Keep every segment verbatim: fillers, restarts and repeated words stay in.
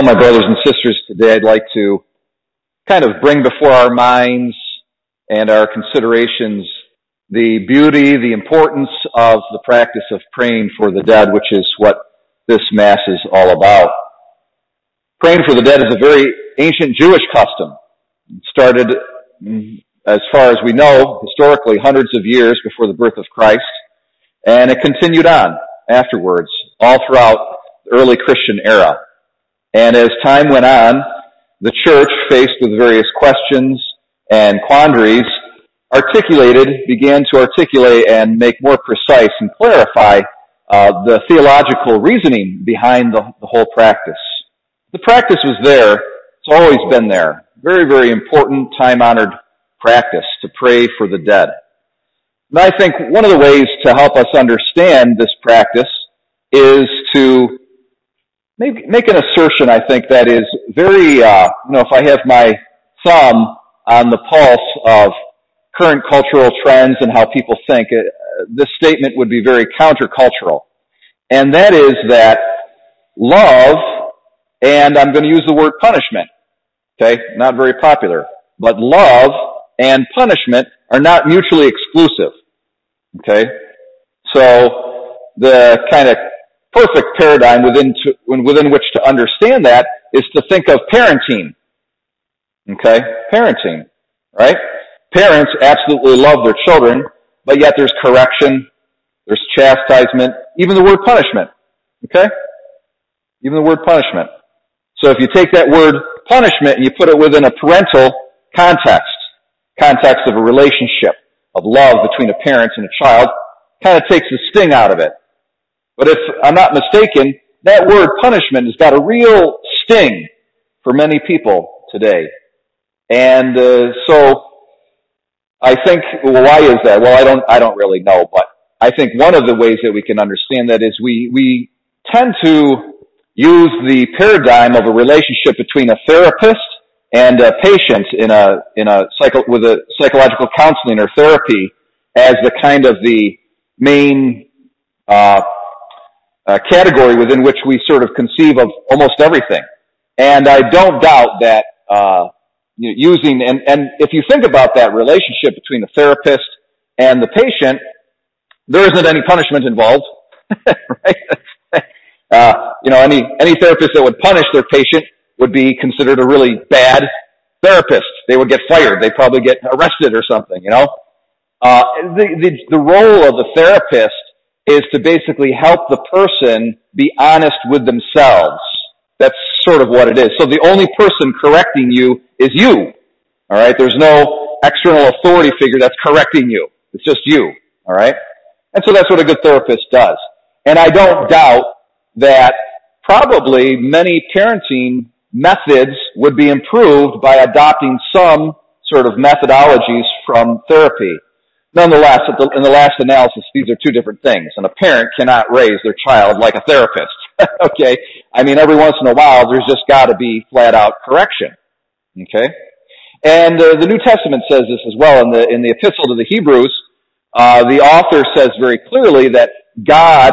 Hello, my brothers and sisters. Today I'd like to kind of bring before our minds and our considerations the beauty, the importance of the practice of praying for the dead, which is what this Mass is all about. Praying for the dead is a very ancient Jewish custom. It started, as far as we know, historically hundreds of years before the birth of Christ, and it continued on afterwards, all throughout the early Christian era. And as time went on, the Church, faced with various questions and quandaries, articulated, began to articulate and make more precise and clarify uh, the theological reasoning behind the, the whole practice. The practice was there. It's always been there. Very, very important, time-honored practice to pray for the dead. And I think one of the ways to help us understand this practice is to Make, make an assertion, I think, that is very, uh, you know, if I have my thumb on the pulse of current cultural trends and how people think, it, uh, this statement would be very countercultural. And that is that love, and I'm going to use the word punishment, okay, not very popular, but love and punishment are not mutually exclusive, okay? So the kind of perfect paradigm within to, within which to understand that is to think of parenting. Okay? Parenting, right? Parents absolutely love their children, but yet there's correction, there's chastisement, even the word punishment. Okay? Even the word punishment. So if you take that word punishment and you put it within a parental context, context of a relationship, of love between a parent and a child, kind of takes the sting out of it. But if I'm not mistaken, that word punishment has got a real sting for many people today. And uh, so I think, well, why is that? Well, I don't I don't really know, but I think one of the ways that we can understand that is we, we tend to use the paradigm of a relationship between a therapist and a patient in a in a psycho with a psychological counseling or therapy as the kind of the main uh Uh, category within which we sort of conceive of almost everything. And I don't doubt that uh, you know, using, and, and if you think about that relationship between the therapist and the patient, there isn't any punishment involved, right? uh, you know, any, any therapist that would punish their patient would be considered a really bad therapist. They would get fired. They'd probably get arrested or something, you know? Uh, the, the, the role of the therapist is to basically help the person be honest with themselves. That's sort of what it is. So the only person correcting you is you, all right? There's no external authority figure that's correcting you. It's just you, all right? And so that's what a good therapist does. And I don't doubt that probably many parenting methods would be improved by adopting some sort of methodologies from therapy. Nonetheless, in the last analysis, these are two different things, and a parent cannot raise their child like a therapist, okay? I mean, every once in a while, there's just got to be flat-out correction, okay? And uh, the New Testament says this as well. In the in the Epistle to the Hebrews, uh, the author says very clearly that God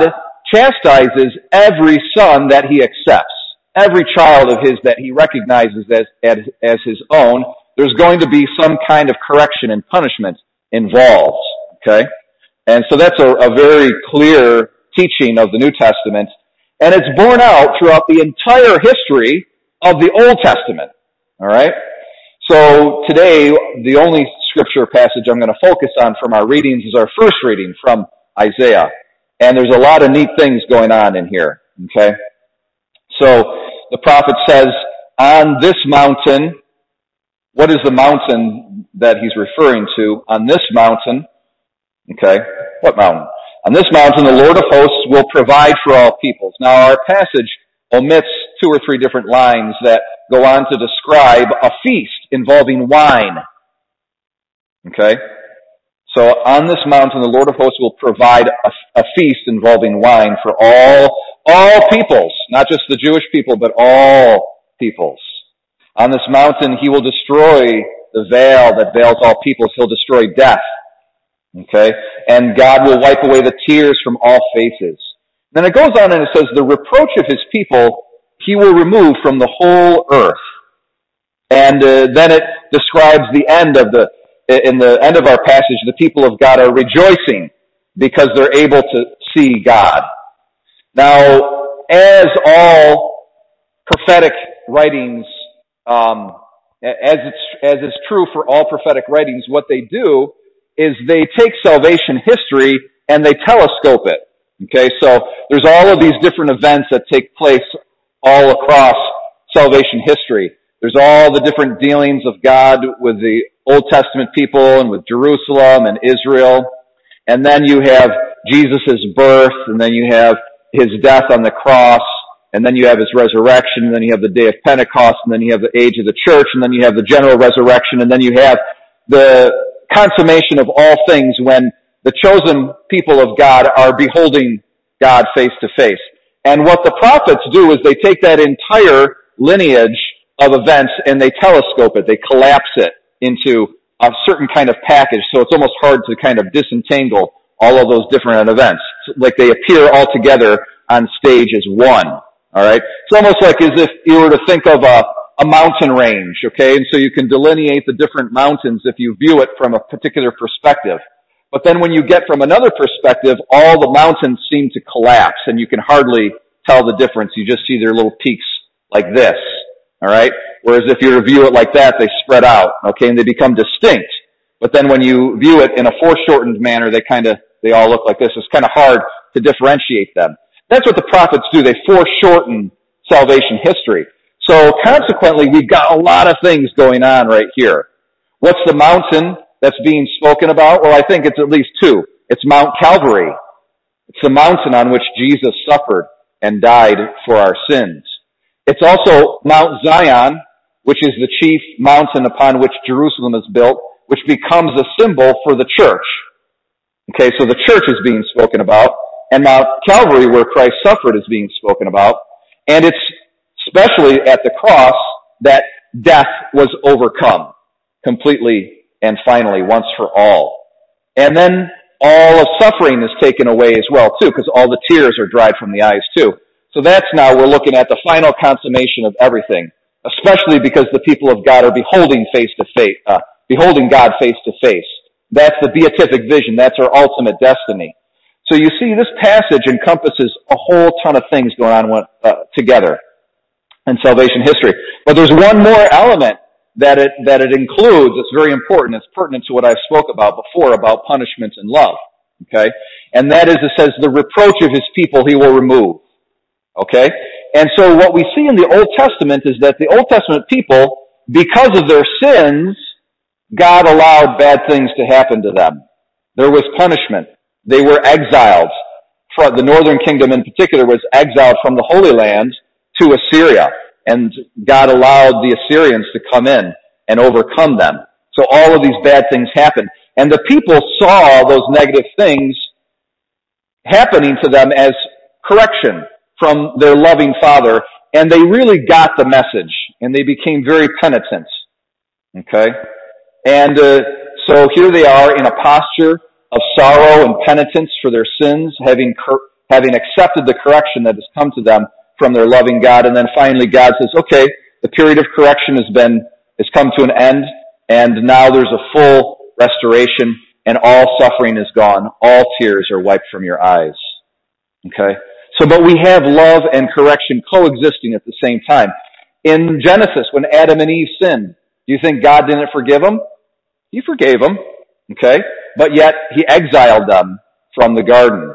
chastises every son that he accepts, every child of his that he recognizes as as, as his own. There's going to be some kind of correction and punishment involved, okay? And so that's a, a very clear teaching of the New Testament, and it's borne out throughout the entire history of the Old Testament, all right? So today, the only scripture passage I'm going to focus on from our readings is our first reading from Isaiah, and there's a lot of neat things going on in here, okay? So the prophet says, on this mountain, what is the mountain that he's referring to? On this mountain, okay, what mountain? On this mountain, the Lord of hosts will provide for all peoples. Now, our passage omits two or three different lines that go on to describe a feast involving wine, okay? So, on this mountain, the Lord of hosts will provide a, a feast involving wine for all, all peoples, not just the Jewish people, but all peoples. On this mountain, he will destroy the veil that veils all peoples. He'll destroy death, okay? And God will wipe away the tears from all faces. Then it goes on and it says, the reproach of his people he will remove from the whole earth. And uh, then it describes the end of the, in the end of our passage, the people of God are rejoicing because they're able to see God. Now, as all prophetic writings, um, as it's, as is true for all prophetic writings, what they do is they take salvation history and they telescope it. Okay, so there's all of these different events that take place all across salvation history. There's all the different dealings of God with the Old Testament people and with Jerusalem and Israel. And then you have Jesus' birth, and then you have his death on the cross, and then you have his resurrection, and then you have the day of Pentecost, and then you have the age of the church, and then you have the general resurrection, and then you have the consummation of all things when the chosen people of God are beholding God face to face. And what the prophets do is they take that entire lineage of events and they telescope it. They collapse it into a certain kind of package, so it's almost hard to kind of disentangle all of those different events. It's like they appear all together on stage as one, all right? It's almost like as if you were to think of a, a mountain range, okay? And so you can delineate the different mountains if you view it from a particular perspective. But then when you get from another perspective, all the mountains seem to collapse, and you can hardly tell the difference. You just see their little peaks like this, all right? Whereas if you view it like that, they spread out, okay, and they become distinct. But then when you view it in a foreshortened manner, they kind of, they all look like this. It's kind of hard to differentiate them. That's what the prophets do. They foreshorten salvation history. So consequently, we've got a lot of things going on right here. What's the mountain that's being spoken about? Well, I think it's at least two. It's Mount Calvary. It's the mountain on which Jesus suffered and died for our sins. It's also Mount Zion, which is the chief mountain upon which Jerusalem is built, which becomes a symbol for the church. Okay, so the church is being spoken about, and Mount Calvary, where Christ suffered, is being spoken about. And it's especially at the cross that death was overcome completely and finally, once for all. And then all of suffering is taken away as well, too, because all the tears are dried from the eyes, too. So that's now we're looking at the final consummation of everything, especially because the people of God are beholding face to face, uh, beholding God face to face. That's the beatific vision. That's our ultimate destiny. So you see, this passage encompasses a whole ton of things going on with, uh, together in salvation history. But there's one more element that it that it includes. It's very important. It's pertinent to what I spoke about before about punishment and love. Okay, and that is, it says, the reproach of his people he will remove. Okay, and so what we see in the Old Testament is that the Old Testament people, because of their sins, God allowed bad things to happen to them. There was punishment. They were exiled. The northern kingdom in particular was exiled from the Holy Land to Assyria. And God allowed the Assyrians to come in and overcome them. So all of these bad things happened. And the people saw those negative things happening to them as correction from their loving Father. And they really got the message. And they became very penitent. Okay? And uh, so here they are in a posture of sorrow and penitence for their sins, having cor- having accepted the correction that has come to them from their loving God. And then finally God says, okay, the period of correction has been has come to an end, and now there's a full restoration, and all suffering is gone. All tears are wiped from your eyes. Okay? So, but we have love and correction coexisting at the same time. In Genesis, when Adam and Eve sinned, do you think God didn't forgive them? He forgave them, okay? But yet, he exiled them from the garden,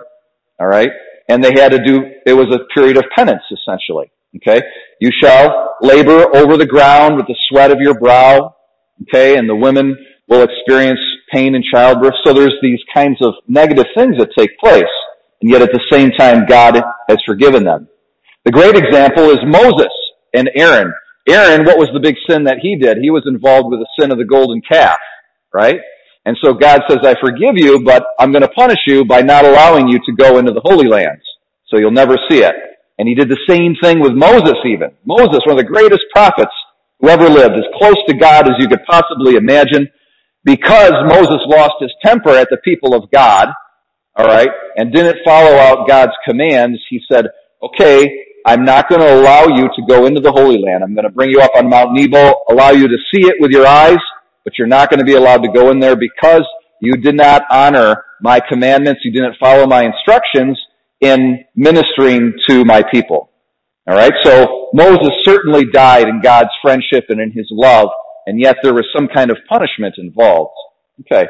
all right? And they had to do, it was a period of penance, essentially, okay? You shall labor over the ground with the sweat of your brow, okay? And the women will experience pain in childbirth. So there's these kinds of negative things that take place, and yet at the same time, God has forgiven them. The great example is Moses and Aaron. Aaron, what was the big sin that he did? He was involved with the sin of the golden calf, right? And so God says, I forgive you, but I'm going to punish you by not allowing you to go into the Holy Lands. So you'll never see it. And he did the same thing with Moses even. Moses, one of the greatest prophets who ever lived, as close to God as you could possibly imagine, because Moses lost his temper at the people of God, all right, and didn't follow out God's commands. He said, okay, I'm not going to allow you to go into the Holy Land. I'm going to bring you up on Mount Nebo, allow you to see it with your eyes, but you're not going to be allowed to go in there because you did not honor my commandments. You didn't follow my instructions in ministering to my people. All right, so Moses certainly died in God's friendship and in his love, and yet there was some kind of punishment involved. Okay,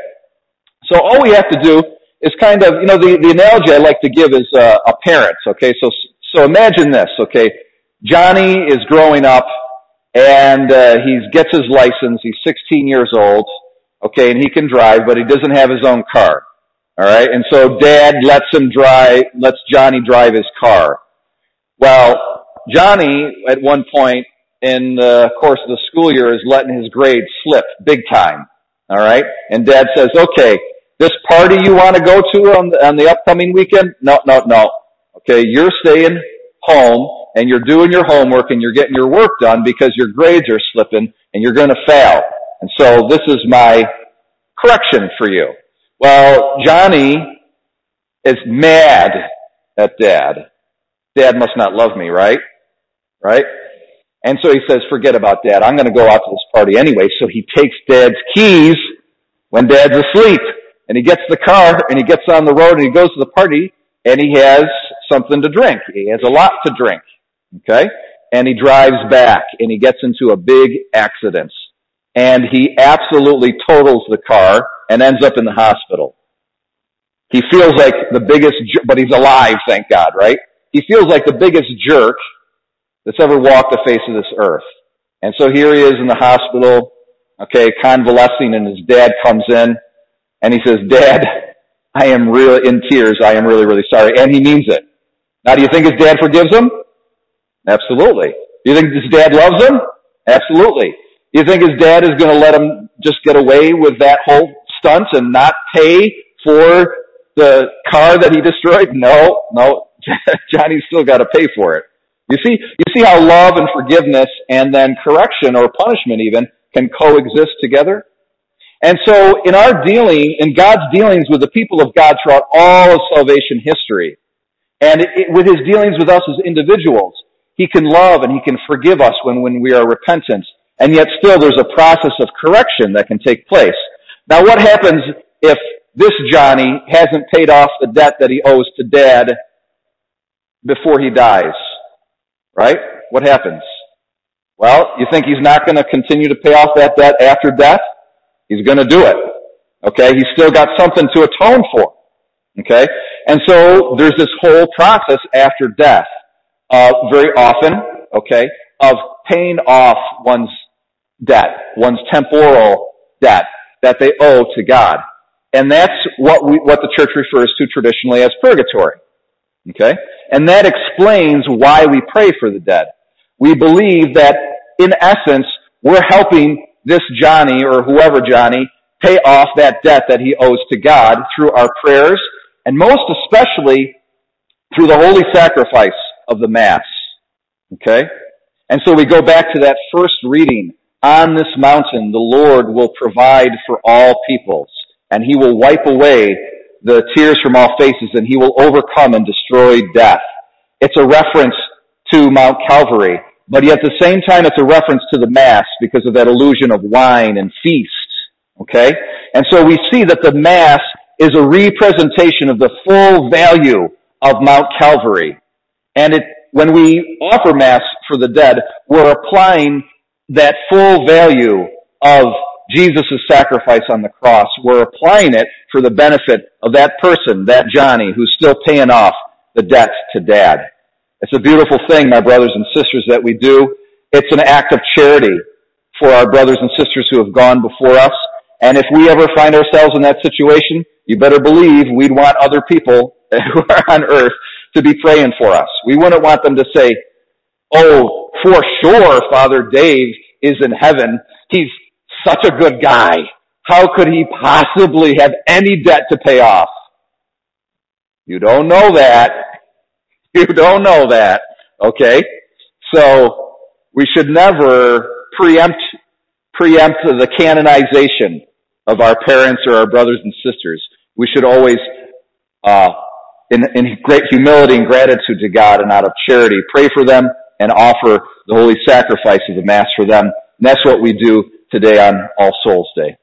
so all we have to do is kind of, you know, the, the analogy I like to give is uh, a parent, okay? So so imagine this, okay? Johnny is growing up, and uh, he gets his license. He's sixteen years old, okay, and he can drive, but he doesn't have his own car, all right? And so Dad lets him drive, lets Johnny drive his car. Well, Johnny, at one point in the course of the school year, is letting his grades slip big time, all right? And Dad says, okay, this party you want to go to on the, on the upcoming weekend? No, no, no. Okay, you're staying home, and you're doing your homework, and you're getting your work done because your grades are slipping, and you're going to fail. And so this is my correction for you. Well, Johnny is mad at Dad. Dad must not love me, right? Right? And so he says, forget about Dad. I'm going to go out to this party anyway. So he takes Dad's keys when Dad's asleep. And he gets the car, and he gets on the road, and he goes to the party, and he has something to drink. He has a lot to drink, okay? And he drives back, and he gets into a big accident. And he absolutely totals the car and ends up in the hospital. He feels like the biggest, jer- but he's alive, thank God, right? He feels like the biggest jerk that's ever walked the face of this earth. And so here he is in the hospital, okay, convalescing, and his dad comes in. And he says, Dad, I am really in tears. I am really, really sorry. And he means it. Now, do you think his dad forgives him? Absolutely. Do you think his dad loves him? Absolutely. Do you think his dad is going to let him just get away with that whole stunt and not pay for the car that he destroyed? No, no. Johnny's still got to pay for it. You see, you see how love and forgiveness and then correction or punishment even can coexist together? And so in our dealing, in God's dealings with the people of God throughout all of salvation history, and it, it, with his dealings with us as individuals, he can love and he can forgive us when, when we are repentant. And yet still there's a process of correction that can take place. Now what happens if this Johnny hasn't paid off the debt that he owes to Dad before he dies? Right? What happens? Well, you think he's not going to continue to pay off that debt after death? He's going to do it, okay? He's still got something to atone for, okay? And so there's this whole process after death, uh, very often, okay, of paying off one's debt, one's temporal debt that they owe to God. And that's what we, what the church refers to traditionally as purgatory, okay? And that explains why we pray for the dead. We believe that, in essence, we're helping this Johnny or whoever Johnny pay off that debt that he owes to God through our prayers, and most especially through the holy sacrifice of the Mass. Okay? And so we go back to that first reading. On this mountain, the Lord will provide for all peoples, and he will wipe away the tears from all faces, and he will overcome and destroy death. It's a reference to Mount Calvary. But yet at the same time, it's a reference to the Mass because of that allusion of wine and feast, okay? And so we see that the Mass is a representation of the full value of Mount Calvary. And it, when we offer Mass for the dead, we're applying that full value of Jesus' sacrifice on the cross. We're applying it for the benefit of that person, that Johnny, who's still paying off the debt to Dad. It's a beautiful thing, my brothers and sisters, that we do. It's an act of charity for our brothers and sisters who have gone before us. And if we ever find ourselves in that situation, you better believe we'd want other people who are on earth to be praying for us. We wouldn't want them to say, oh, for sure, Father Dave is in heaven. He's such a good guy. How could he possibly have any debt to pay off? You don't know that. You don't know that, okay? So we should never preempt preempt the canonization of our parents or our brothers and sisters. We should always uh, in, in great humility and gratitude to God and out of charity, pray for them and offer the holy sacrifice of the Mass for them. And that's what we do today on All Souls Day.